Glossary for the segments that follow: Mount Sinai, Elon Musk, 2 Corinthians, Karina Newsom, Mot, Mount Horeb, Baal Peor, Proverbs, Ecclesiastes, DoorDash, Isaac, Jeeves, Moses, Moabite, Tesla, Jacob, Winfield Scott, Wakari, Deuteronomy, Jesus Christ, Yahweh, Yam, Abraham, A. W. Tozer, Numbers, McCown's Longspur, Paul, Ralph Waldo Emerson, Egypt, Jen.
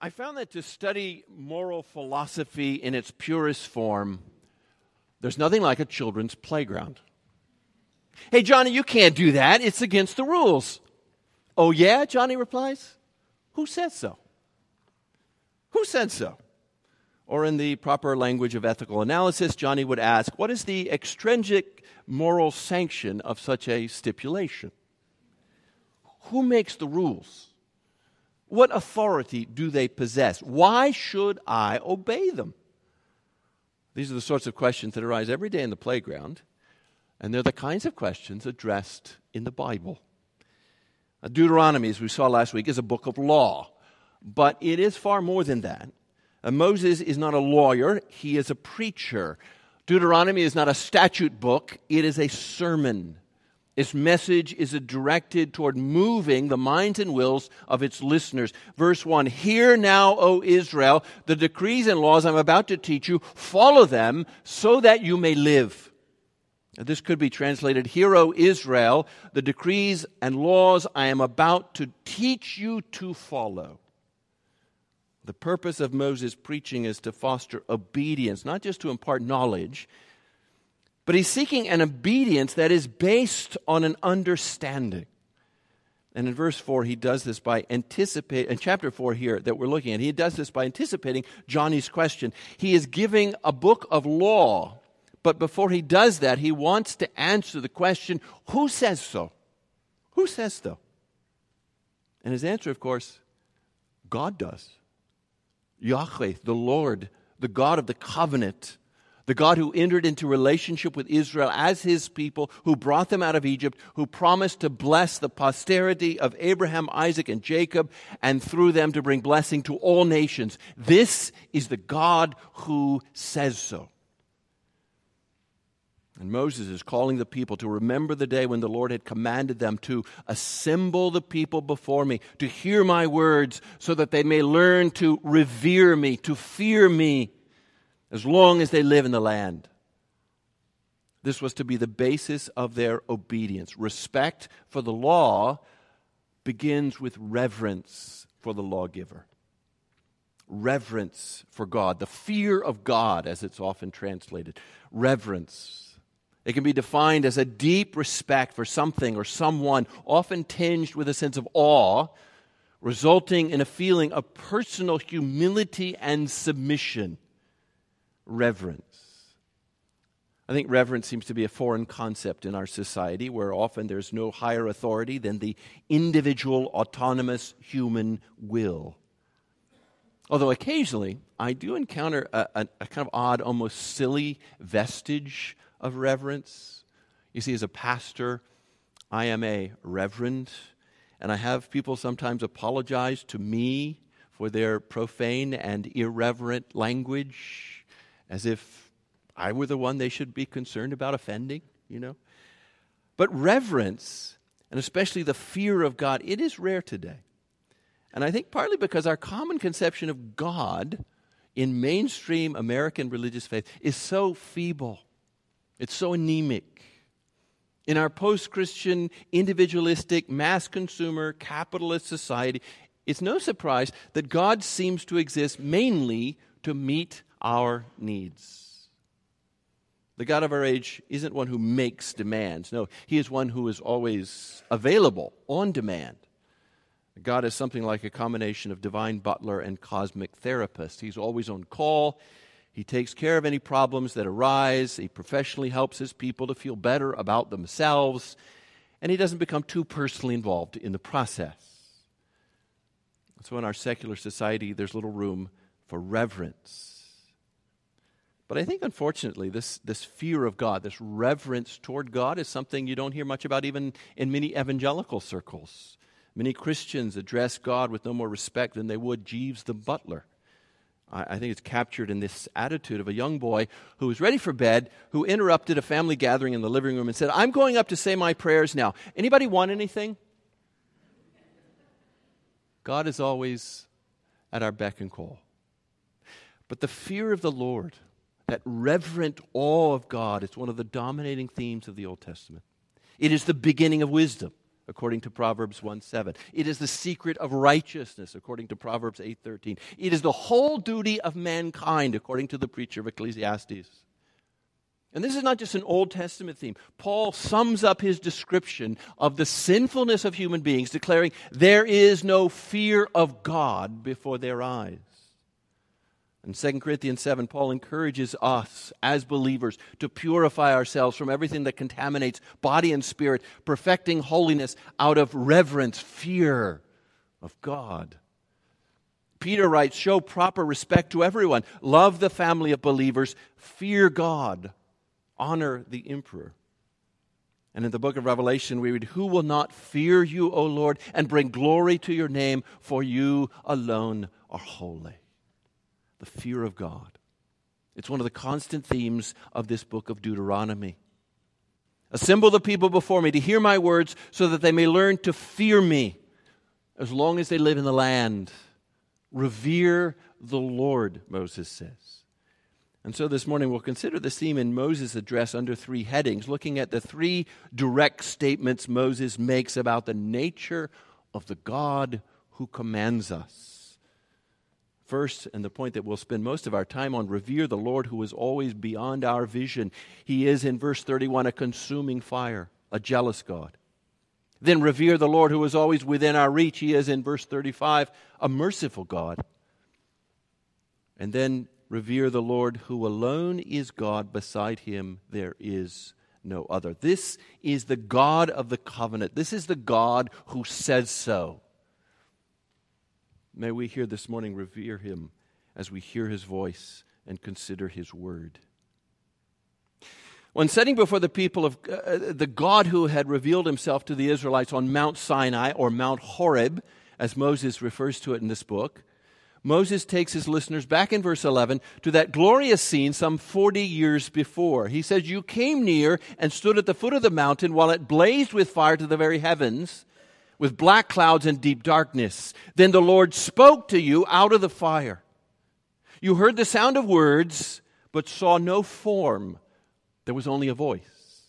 I found that to study moral philosophy in its purest form, there's nothing like a children's playground. Hey, Johnny, you can't do that. It's against the rules. Oh, yeah, Johnny replies. Who says so? Who said so? Or in the proper language of ethical analysis, Johnny would ask, what is the extrinsic moral sanction of such a stipulation? Who makes the rules? What authority do they possess? Why should I obey them? These are the sorts of questions that arise every day in the playground, and they're the kinds of questions addressed in the Bible. Deuteronomy, as we saw last week, is a book of law, but it is far more than that. Moses is not a lawyer, he is a preacher. Deuteronomy is not a statute book, it is a sermon. Its message is directed toward moving the minds and wills of its listeners. Verse 1, hear now, O Israel, the decrees and laws I'm about to teach you, follow them so that you may live. This could be translated, hear, O Israel, the decrees and laws I am about to teach you to follow. The purpose of Moses' preaching is to foster obedience, not just to impart knowledge, but he's seeking an obedience that is based on an understanding. And in verse 4, he does this by anticipating, in chapter 4 here that we're looking at, he does this by anticipating Johnny's question. He is giving a book of law, but before he does that, he wants to answer the question, who says so? Who says so? And his answer, of course, God does. Yahweh, the Lord, the God of the covenant, the God who entered into relationship with Israel as his people, who brought them out of Egypt, who promised to bless the posterity of Abraham, Isaac, and Jacob, and through them to bring blessing to all nations. This is the God who says so. And Moses is calling the people to remember the day when the Lord had commanded them to assemble the people before me, to hear my words so that they may learn to revere me, to fear me as long as they live in the land. This was to be the basis of their obedience. Respect for the law begins with reverence for the lawgiver. Reverence for God, the fear of God as it's often translated. Reverence. It can be defined as a deep respect for something or someone, often tinged with a sense of awe, resulting in a feeling of personal humility and submission. Reverence. I think reverence seems to be a foreign concept in our society, where often there's no higher authority than the individual, autonomous human will. Although occasionally, I do encounter a kind of odd, almost silly vestige of reverence. You see, as a pastor, I am a reverend, and I have people sometimes apologize to me for their profane and irreverent language, as if I were the one they should be concerned about offending, you know. But reverence, and especially the fear of God, it is rare today. And I think partly because our common conception of God in mainstream American religious faith is so feeble. It's so anemic. In our post-Christian, individualistic, mass-consumer, capitalist society, it's no surprise that God seems to exist mainly to meet our needs. The God of our age isn't one who makes demands. No, he is one who is always available, on demand. God is something like a combination of divine butler and cosmic therapist. He's always on call. He takes care of any problems that arise. He professionally helps his people to feel better about themselves. And he doesn't become too personally involved in the process. So in our secular society, there's little room for reverence. But I think, unfortunately, this fear of God, this reverence toward God, is something you don't hear much about even in many evangelical circles. Many Christians address God with no more respect than they would Jeeves the butler. I think it's captured in this attitude of a young boy who was ready for bed, who interrupted a family gathering in the living room and said, I'm going up to say my prayers now. Anybody want anything? God is always at our beck and call. But the fear of the Lord, that reverent awe of God, is one of the dominating themes of the Old Testament. It is the beginning of wisdom. according to Proverbs 1:7. It is the secret of righteousness, according to Proverbs 8:13. It is the whole duty of mankind, according to the preacher of Ecclesiastes. And this is not just an Old Testament theme. Paul sums up his description of the sinfulness of human beings, declaring, there is no fear of God before their eyes. In 2 Corinthians 7, Paul encourages us as believers to purify ourselves from everything that contaminates body and spirit, perfecting holiness out of reverence, fear of God. Peter writes, show proper respect to everyone. Love the family of believers. Fear God. Honor the emperor. And in the book of Revelation, we read, who will not fear you, O Lord, and bring glory to your name, for you alone are holy. The fear of God. It's one of the constant themes of this book of Deuteronomy. Assemble the people before me to hear my words so that they may learn to fear me as long as they live in the land. Revere the Lord, Moses says. And so this morning we'll consider this theme in Moses' address under three headings, looking at the three direct statements Moses makes about the nature of the God who commands us. First, and the point that we'll spend most of our time on, revere the Lord who is always beyond our vision. He is, in verse 31, a consuming fire, a jealous God. Then revere the Lord who is always within our reach. He is, in verse 35, a merciful God. And then revere the Lord who alone is God. Beside him there is no other. This is the God of the covenant. This is the God who says so. May we here this morning revere him as we hear his voice and consider his word. When setting before the people of the God who had revealed himself to the Israelites on Mount Sinai, or Mount Horeb, as Moses refers to it in this book, Moses takes his listeners back in verse 11 to that glorious scene some 40 years before. He says, you came near and stood at the foot of the mountain while it blazed with fire to the very heavens, with black clouds and deep darkness. Then the Lord spoke to you out of the fire. You heard the sound of words, but saw no form. There was only a voice.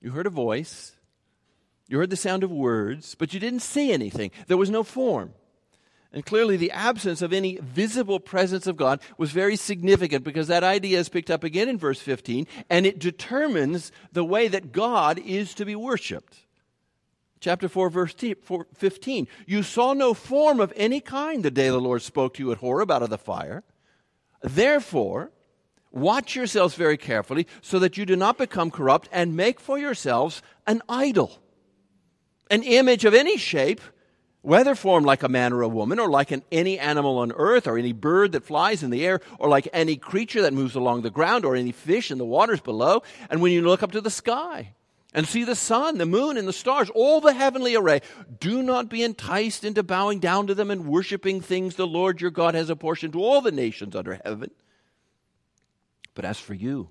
You heard a voice. You heard the sound of words, but you didn't see anything. There was no form. And clearly the absence of any visible presence of God was very significant, because that idea is picked up again in verse 15, and it determines the way that God is to be worshipped. Chapter 4, verse 15, you saw no form of any kind the day the Lord spoke to you at Horeb out of the fire. Therefore, watch yourselves very carefully so that you do not become corrupt and make for yourselves an idol, an image of any shape, whether formed like a man or a woman, or like any animal on earth, or any bird that flies in the air, or like any creature that moves along the ground, or any fish in the waters below, and when you look up to the sky and see the sun, the moon, and the stars, all the heavenly array. Do not be enticed into bowing down to them and worshiping things the Lord your God has apportioned to all the nations under heaven. But as for you,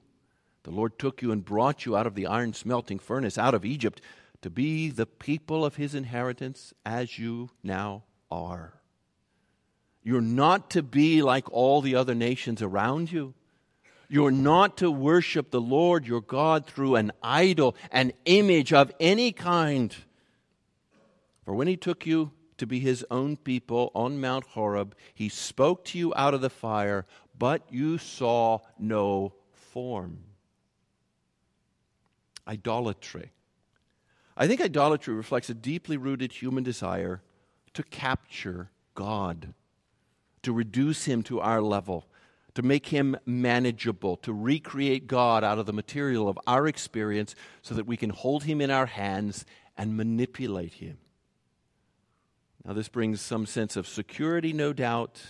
the Lord took you and brought you out of the iron smelting furnace, out of Egypt, to be the people of his inheritance as you now are. You're not to be like all the other nations around you. You're not to worship the Lord your God through an idol, an image of any kind. For when he took you to be his own people on Mount Horeb, he spoke to you out of the fire, but you saw no form. Idolatry. I think idolatry reflects a deeply rooted human desire to capture God, to reduce him to our level, to make him manageable, to recreate God out of the material of our experience so that we can hold him in our hands and manipulate him. Now this brings some sense of security, no doubt,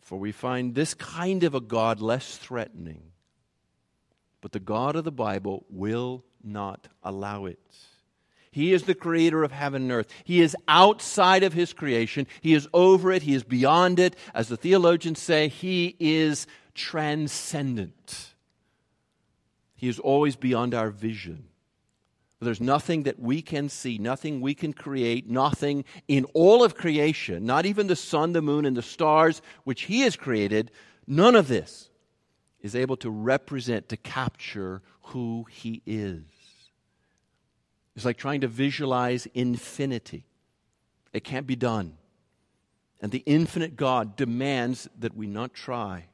for we find this kind of a God less threatening. But the God of the Bible will not allow it. He is the creator of heaven and earth. He is outside of his creation. He is over it. He is beyond it. As the theologians say, he is transcendent. He is always beyond our vision. There's nothing that we can see, nothing we can create, nothing in all of creation, not even the sun, the moon, and the stars, which he has created. None of this is able to represent, to capture who he is. It's like trying to visualize infinity. It can't be done. And the infinite God demands that we not try.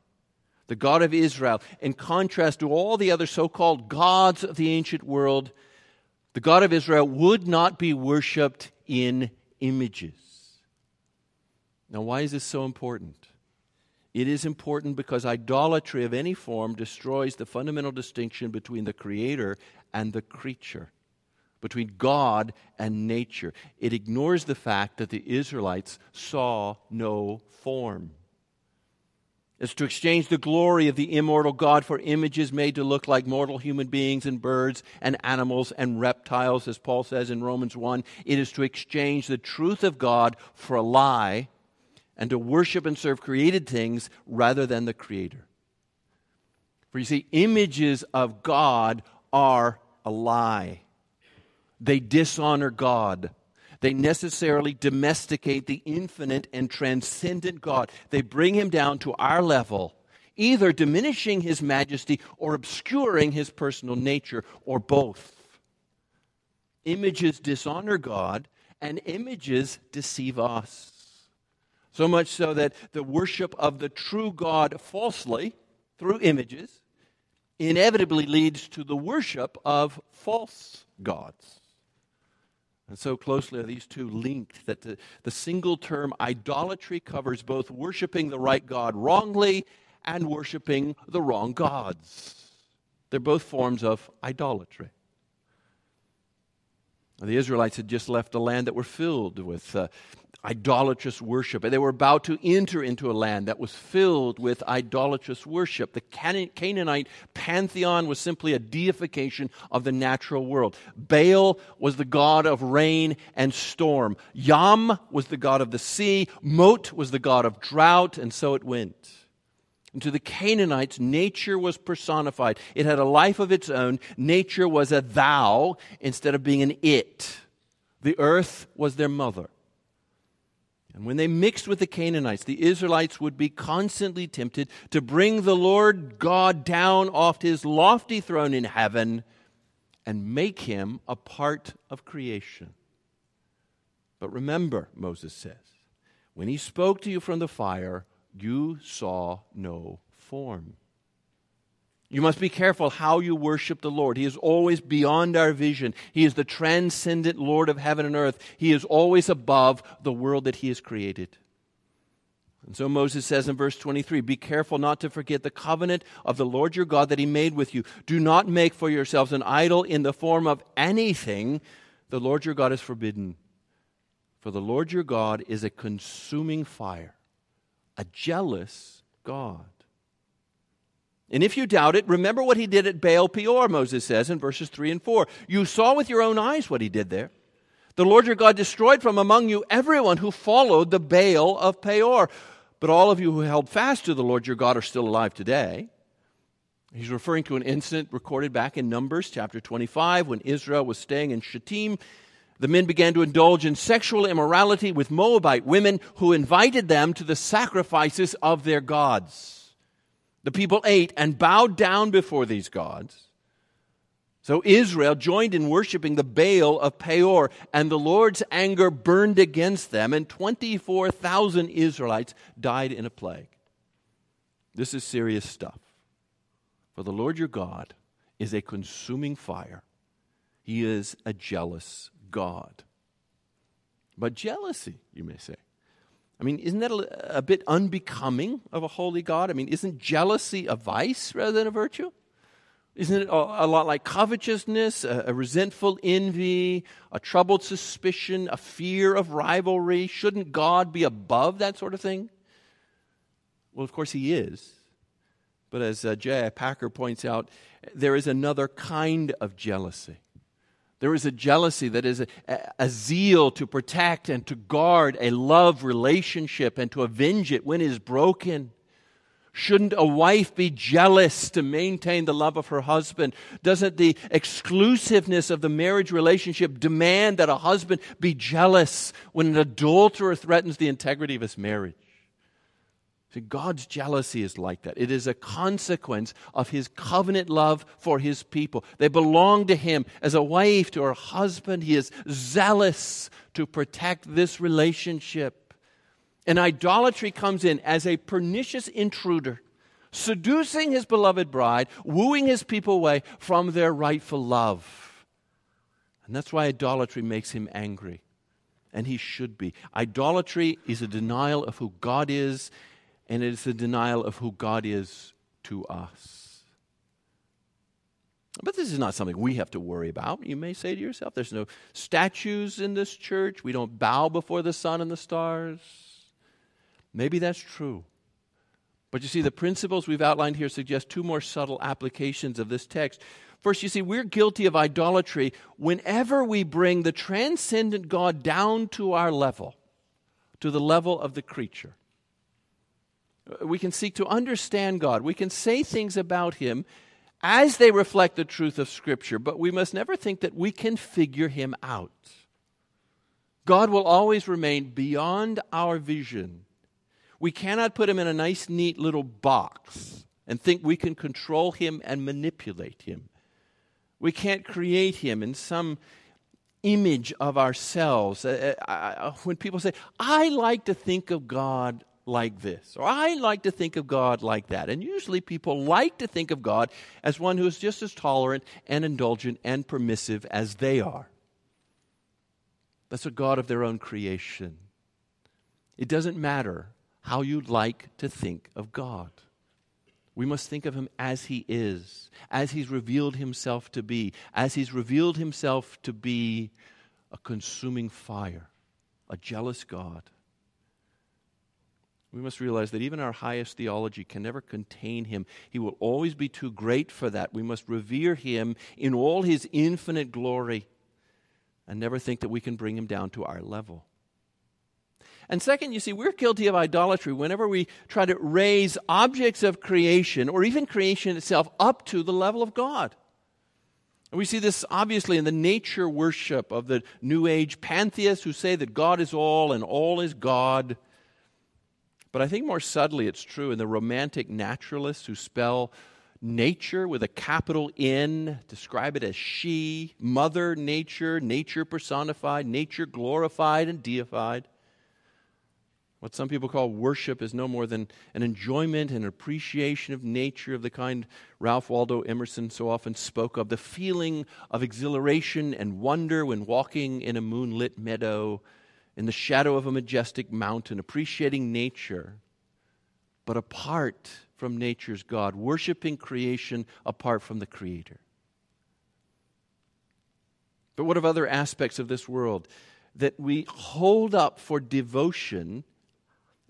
The God of Israel, in contrast to all the other so-called gods of the ancient world, the God of Israel would not be worshipped in images. Now, why is this so important? It is important because idolatry of any form destroys the fundamental distinction between the Creator and the creature, between God and nature. It ignores the fact that the Israelites saw no form. It's to exchange the glory of the immortal God for images made to look like mortal human beings and birds and animals and reptiles, as Paul says in Romans 1. It is to exchange the truth of God for a lie and to worship and serve created things rather than the Creator. For you see, images of God are a lie. They dishonor God. They necessarily domesticate the infinite and transcendent God. They bring him down to our level, either diminishing his majesty or obscuring his personal nature, or both. Images dishonor God, and images deceive us. So much so that the worship of the true God falsely, through images, inevitably leads to the worship of false gods. And so closely are these two linked that the single term idolatry covers both worshiping the right God wrongly and worshiping the wrong gods. They're both forms of idolatry. Now, the Israelites had just left a land that were filled with idolatrous worship, and they were about to enter into a land that was filled with idolatrous worship. The Canaanite pantheon was simply a deification of the natural world. Baal was the god of rain and storm. Yam was the god of the sea. Mot was the god of drought, and so it went. And to the Canaanites, nature was personified. It had a life of its own. Nature was a thou instead of being an it. The earth was their mother. And when they mixed with the Canaanites, the Israelites would be constantly tempted to bring the Lord God down off his lofty throne in heaven and make him a part of creation. But remember, Moses says, when he spoke to you from the fire, you saw no form. You must be careful how you worship the Lord. He is always beyond our vision. He is the transcendent Lord of heaven and earth. He is always above the world that he has created. And so Moses says in verse 23, be careful not to forget the covenant of the Lord your God that he made with you. Do not make for yourselves an idol in the form of anything the Lord your God has forbidden. For the Lord your God is a consuming fire, a jealous God. And if you doubt it, remember what he did at Baal Peor, Moses says in verses 3 and 4. You saw with your own eyes what he did there. The Lord your God destroyed from among you everyone who followed the Baal of Peor. But all of you who held fast to the Lord your God are still alive today. He's referring to an incident recorded back in Numbers chapter 25 when Israel was staying in Shittim. The men began to indulge in sexual immorality with Moabite women who invited them to the sacrifices of their gods. The people ate and bowed down before these gods. So Israel joined in worshiping the Baal of Peor, and the Lord's anger burned against them, and 24,000 Israelites died in a plague. This is serious stuff. For the Lord your God is a consuming fire. He is a jealous God. But jealousy, you may say, I mean, isn't that a bit unbecoming of a holy God? I mean, isn't jealousy a vice rather than a virtue? Isn't it a lot like covetousness, a resentful envy, a troubled suspicion, a fear of rivalry? Shouldn't God be above that sort of thing? Well, of course he is. But as J.I. Packer points out, there is another kind of jealousy. There is a jealousy that is a zeal to protect and to guard a love relationship and to avenge it when it is broken. Shouldn't a wife be jealous to maintain the love of her husband? Doesn't the exclusiveness of the marriage relationship demand that a husband be jealous when an adulterer threatens the integrity of his marriage? So God's jealousy is like that. It is a consequence of his covenant love for his people. They belong to him as a wife to her husband. He is zealous to protect this relationship. And idolatry comes in as a pernicious intruder, seducing his beloved bride, wooing his people away from their rightful love. And that's why idolatry makes him angry. And he should be. Idolatry is a denial of who God is, and it is a denial of who God is to us. But this is not something we have to worry about. You may say to yourself, there's no statues in this church. We don't bow before the sun and the stars. Maybe that's true. But you see, the principles we've outlined here suggest two more subtle applications of this text. First, you see, we're guilty of idolatry whenever we bring the transcendent God down to our level, to the level of the creature. We can seek to understand God. We can say things about him as they reflect the truth of Scripture, but we must never think that we can figure him out. God will always remain beyond our vision. We cannot put him in a nice, neat little box and think we can control him and manipulate him. We can't create him in some image of ourselves. When people say, I like to think of God like this, or I like to think of God like that. And usually people like to think of God as one who is just as tolerant and indulgent and permissive as they are. That's a God of their own creation. It doesn't matter how you like to think of God. We must think of him as he is, as he's revealed himself to be, as he's revealed himself to be a consuming fire, a jealous God. We must realize that even our highest theology can never contain him. He will always be too great for that. We must revere him in all his infinite glory and never think that we can bring him down to our level. And second, you see, we're guilty of idolatry whenever we try to raise objects of creation or even creation itself up to the level of God. And we see this obviously in the nature worship of the New Age pantheists who say that God is all and all is God. But I think more subtly it's true in the romantic naturalists who spell nature with a capital N, describe it as she, mother nature, nature personified, nature glorified and deified. What some people call worship is no more than an enjoyment and appreciation of nature of the kind Ralph Waldo Emerson so often spoke of, the feeling of exhilaration and wonder when walking in a moonlit meadow, in the shadow of a majestic mountain, appreciating nature, but apart from nature's God, worshiping creation apart from the Creator. But what of other aspects of this world that we hold up for devotion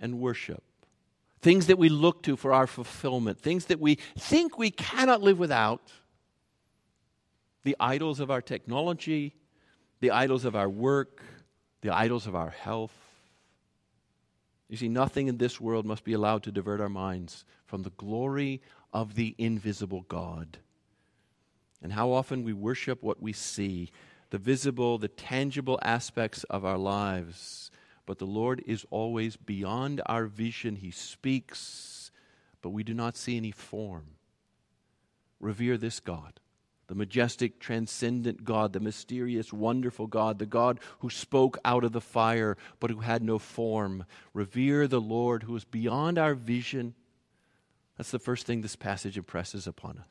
and worship? Things that we look to for our fulfillment, things that we think we cannot live without, the idols of our technology, the idols of our work, the idols of our health. You see, nothing in this world must be allowed to divert our minds from the glory of the invisible God. And how often we worship what we see, the visible, the tangible aspects of our lives. But the Lord is always beyond our vision. He speaks, but we do not see any form. Revere this God. The majestic, transcendent God, the mysterious, wonderful God, the God who spoke out of the fire but who had no form. Revere the Lord who is beyond our vision. That's the first thing this passage impresses upon us.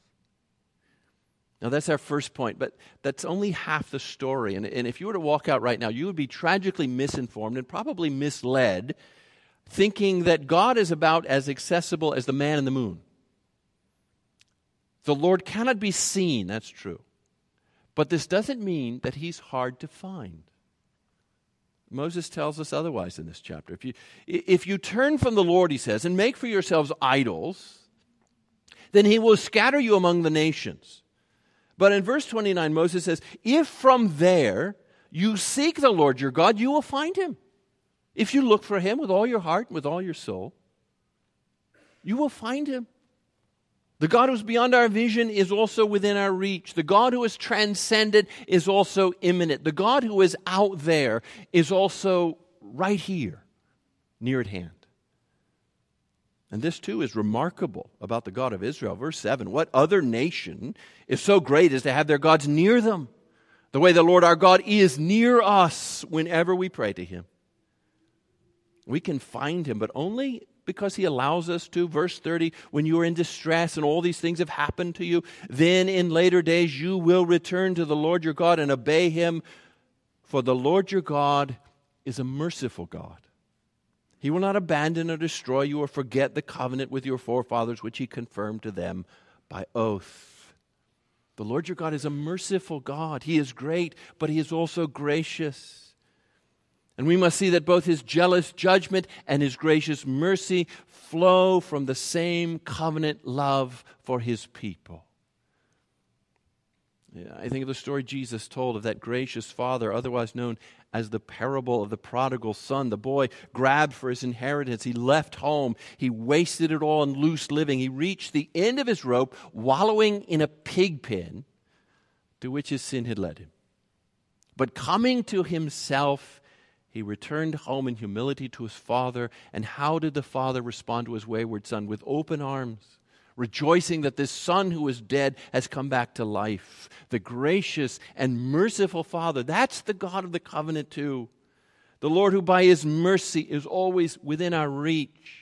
Now that's our first point, but that's only half the story. And if you were to walk out right now, you would be tragically misinformed and probably misled, thinking that God is about as accessible as the man in the moon. The Lord cannot be seen, that's true. But this doesn't mean that he's hard to find. Moses tells us otherwise in this chapter. If you turn from the Lord, he says, and make for yourselves idols, then he will scatter you among the nations. But in verse 29, Moses says, if from there you seek the Lord your God, you will find him. If you look for him with all your heart and with all your soul, you will find him. The God who is beyond our vision is also within our reach. The God who is transcendent is also imminent. The God who is out there is also right here, near at hand. And this too is remarkable about the God of Israel. Verse 7, what other nation is so great as to have their gods near them? The way the Lord our God is near us whenever we pray to Him. We can find Him, but only because He allows us to. Verse 30, when you are in distress and all these things have happened to you, then in later days you will return to the Lord your God and obey Him. For the Lord your God is a merciful God. He will not abandon or destroy you or forget the covenant with your forefathers, which He confirmed to them by oath. The Lord your God is a merciful God. He is great, but He is also gracious. And we must see that both His jealous judgment and His gracious mercy flow from the same covenant love for His people. Yeah, I think of the story Jesus told of that gracious father, otherwise known as the parable of the prodigal son. The boy grabbed for his inheritance. He left home. He wasted it all in loose living. He reached the end of his rope, wallowing in a pig pen to which his sin had led him. But coming to himself, he returned home in humility to his father. And how did the father respond to his wayward son? With open arms, rejoicing that this son who was dead has come back to life. The gracious and merciful Father, that's the God of the covenant too. The Lord who by His mercy is always within our reach.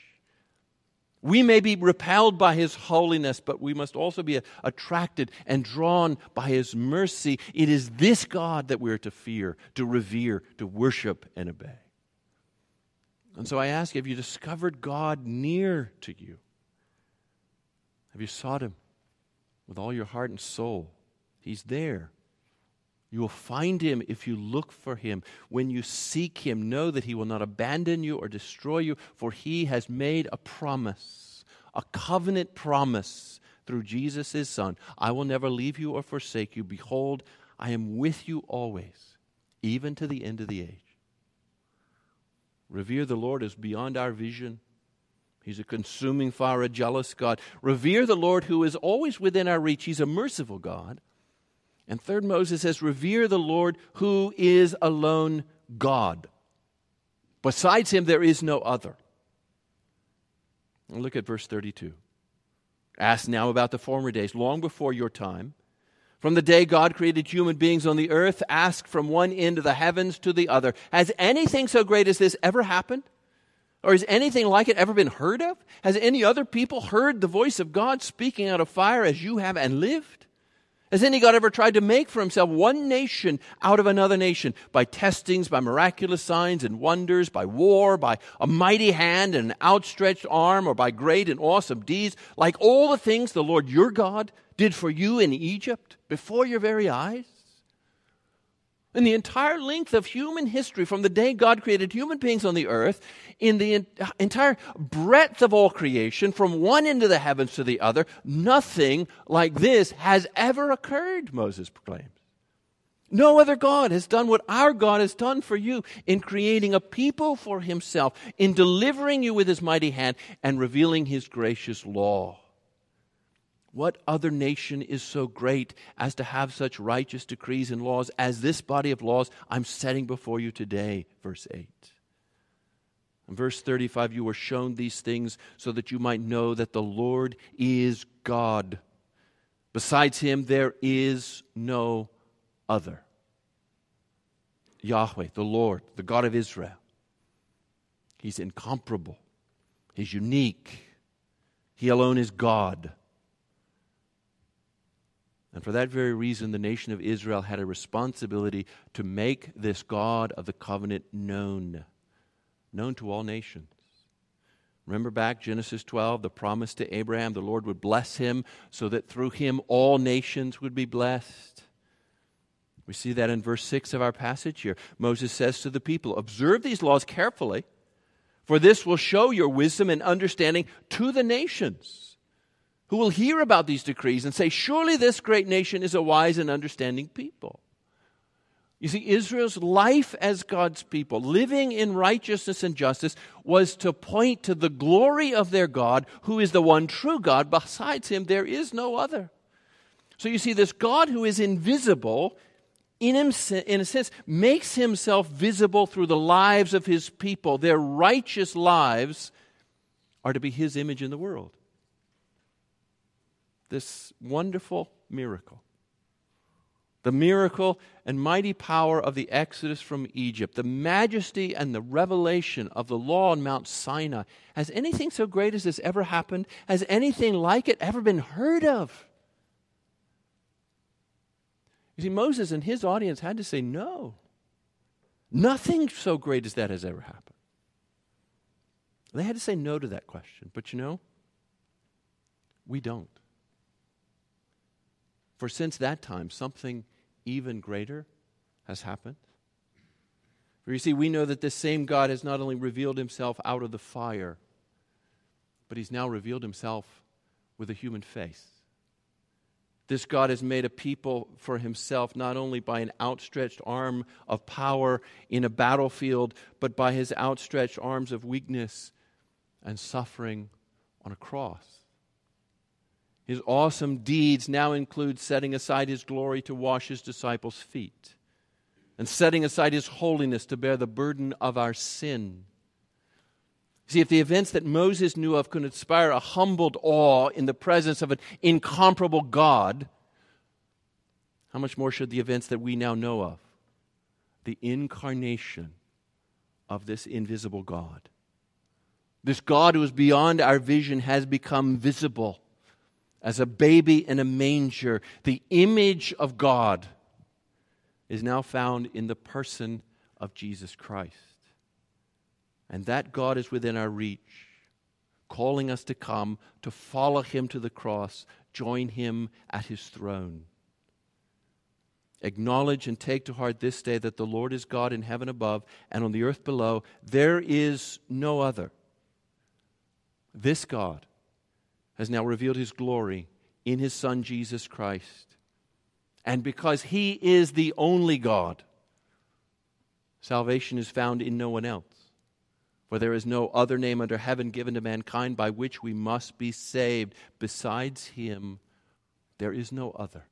We may be repelled by His holiness, but we must also be attracted and drawn by His mercy. It is this God that we are to fear, to revere, to worship, and obey. And so I ask, have you discovered God near to you? Have you sought Him with all your heart and soul? He's there. You will find Him if you look for Him. When you seek Him, know that He will not abandon you or destroy you, for He has made a promise, a covenant promise through Jesus His Son. I will never leave you or forsake you. Behold, I am with you always, even to the end of the age. Revere the Lord is beyond our vision. He's a consuming fire, a jealous God. Revere the Lord who is always within our reach. He's a merciful God. And third, Moses says, revere the Lord who is alone God. Besides Him, there is no other. And look at verse 32. Ask now about the former days, long before your time. From the day God created human beings on the earth, ask from one end of the heavens to the other. Has anything so great as this ever happened? Or has anything like it ever been heard of? Has any other people heard the voice of God speaking out of fire as you have and lived? Has any God ever tried to make for Himself one nation out of another nation by testings, by miraculous signs and wonders, by war, by a mighty hand and an outstretched arm, or by great and awesome deeds, like all the things the Lord your God did for you in Egypt before your very eyes? In the entire length of human history, from the day God created human beings on the earth, in the entire breadth of all creation, from one end of the heavens to the other, nothing like this has ever occurred, Moses proclaims. No other God has done what our God has done for you in creating a people for Himself, in delivering you with His mighty hand and revealing His gracious law. What other nation is so great as to have such righteous decrees and laws as this body of laws I'm setting before you today? Verse 8. In verse 35, you were shown these things so that you might know that the Lord is God. Besides Him, there is no other. Yahweh, the Lord, the God of Israel. He's incomparable. He's unique. He alone is God. And for that very reason, the nation of Israel had a responsibility to make this God of the covenant known to all nations. Remember back Genesis 12, the promise to Abraham, the Lord would bless him so that through him all nations would be blessed. We see that in verse 6 of our passage here. Moses says to the people, observe these laws carefully, for this will show your wisdom and understanding to the nations, who will hear about these decrees and say, surely this great nation is a wise and understanding people. You see, Israel's life as God's people, living in righteousness and justice, was to point to the glory of their God, who is the one true God. Besides Him, there is no other. So you see, this God who is invisible, in a sense, makes Himself visible through the lives of His people, their righteous lives, are to be his image in the world. This wonderful miracle. The miracle and mighty power of the Exodus from Egypt, the majesty and the revelation of the law on Mount Sinai. Has anything so great as this ever happened? Has anything like it ever been heard of? You see, Moses and his audience had to say no. Nothing so great as that has ever happened. They had to say no to that question. But you know, we don't. For since that time, something even greater has happened. For you see, we know that this same God has not only revealed himself out of the fire, but he's now revealed himself with a human face. This God has made a people for himself, not only by an outstretched arm of power in a battlefield, but by his outstretched arms of weakness and suffering on a cross. His awesome deeds now include setting aside his glory to wash his disciples' feet and setting aside his holiness to bear the burden of our sin. See, if the events that Moses knew of could inspire a humbled awe in the presence of an incomparable God, how much more should the events that we now know of? The incarnation of this invisible God. This God who is beyond our vision has become visible. As a baby in a manger, the image of God is now found in the person of Jesus Christ. And that God is within our reach, calling us to come, to follow him to the cross, join him at his throne. Acknowledge and take to heart this day that the Lord is God in heaven above and on the earth below. There is no other. This God has now revealed his glory in his Son, Jesus Christ. And because he is the only God, salvation is found in no one else. For there is no other name under heaven given to mankind by which we must be saved. Besides him, there is no other.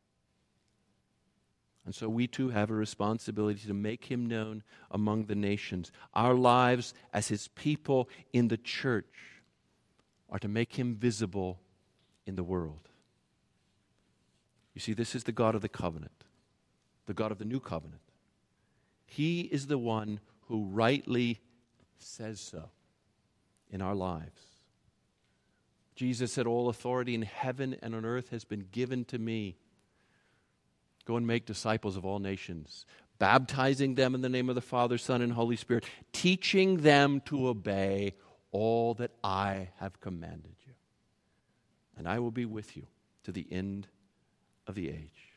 And so we too have a responsibility to make him known among the nations. Our lives as his people in the church are to make him visible in the world. You see, this is the God of the covenant, the God of the new covenant. He is the one who rightly says so in our lives. Jesus said, "All authority in heaven and on earth has been given to me. Go and make disciples of all nations, baptizing them in the name of the Father, Son, and Holy Spirit, teaching them to obey all that I have commanded you. And I will be with you to the end of the age."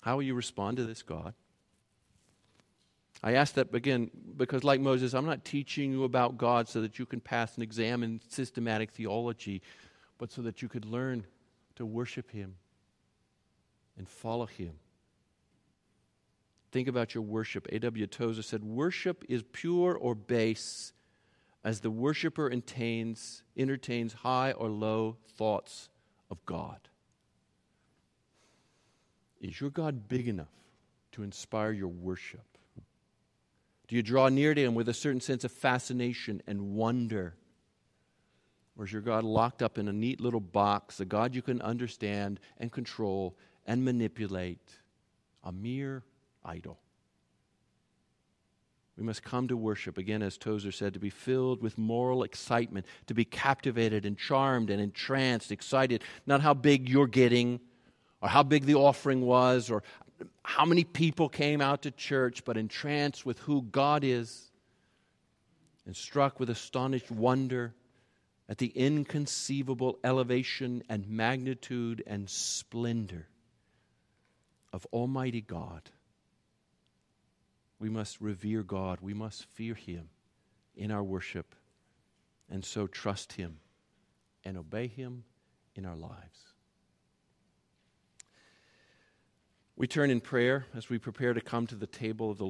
How will you respond to this God? I ask that again because, like Moses, I'm not teaching you about God so that you can pass an exam in systematic theology, but so that you could learn to worship him and follow him. Think about your worship. A. W. Tozer said, "Worship is pure or base as the worshiper entertains high or low thoughts of God." Is your God big enough to inspire your worship? Do you draw near to him with a certain sense of fascination and wonder? Or is your God locked up in a neat little box, a God you can understand and control and manipulate, a mere idol? We must come to worship, again, as Tozer said, to be filled with moral excitement, to be captivated and charmed and entranced, excited, not how big you're getting or how big the offering was or how many people came out to church, but entranced with who God is and struck with astonished wonder at the inconceivable elevation and magnitude and splendor of Almighty God. We must revere God. We must fear him in our worship and so trust him and obey him in our lives. We turn in prayer as we prepare to come to the table of the Lord.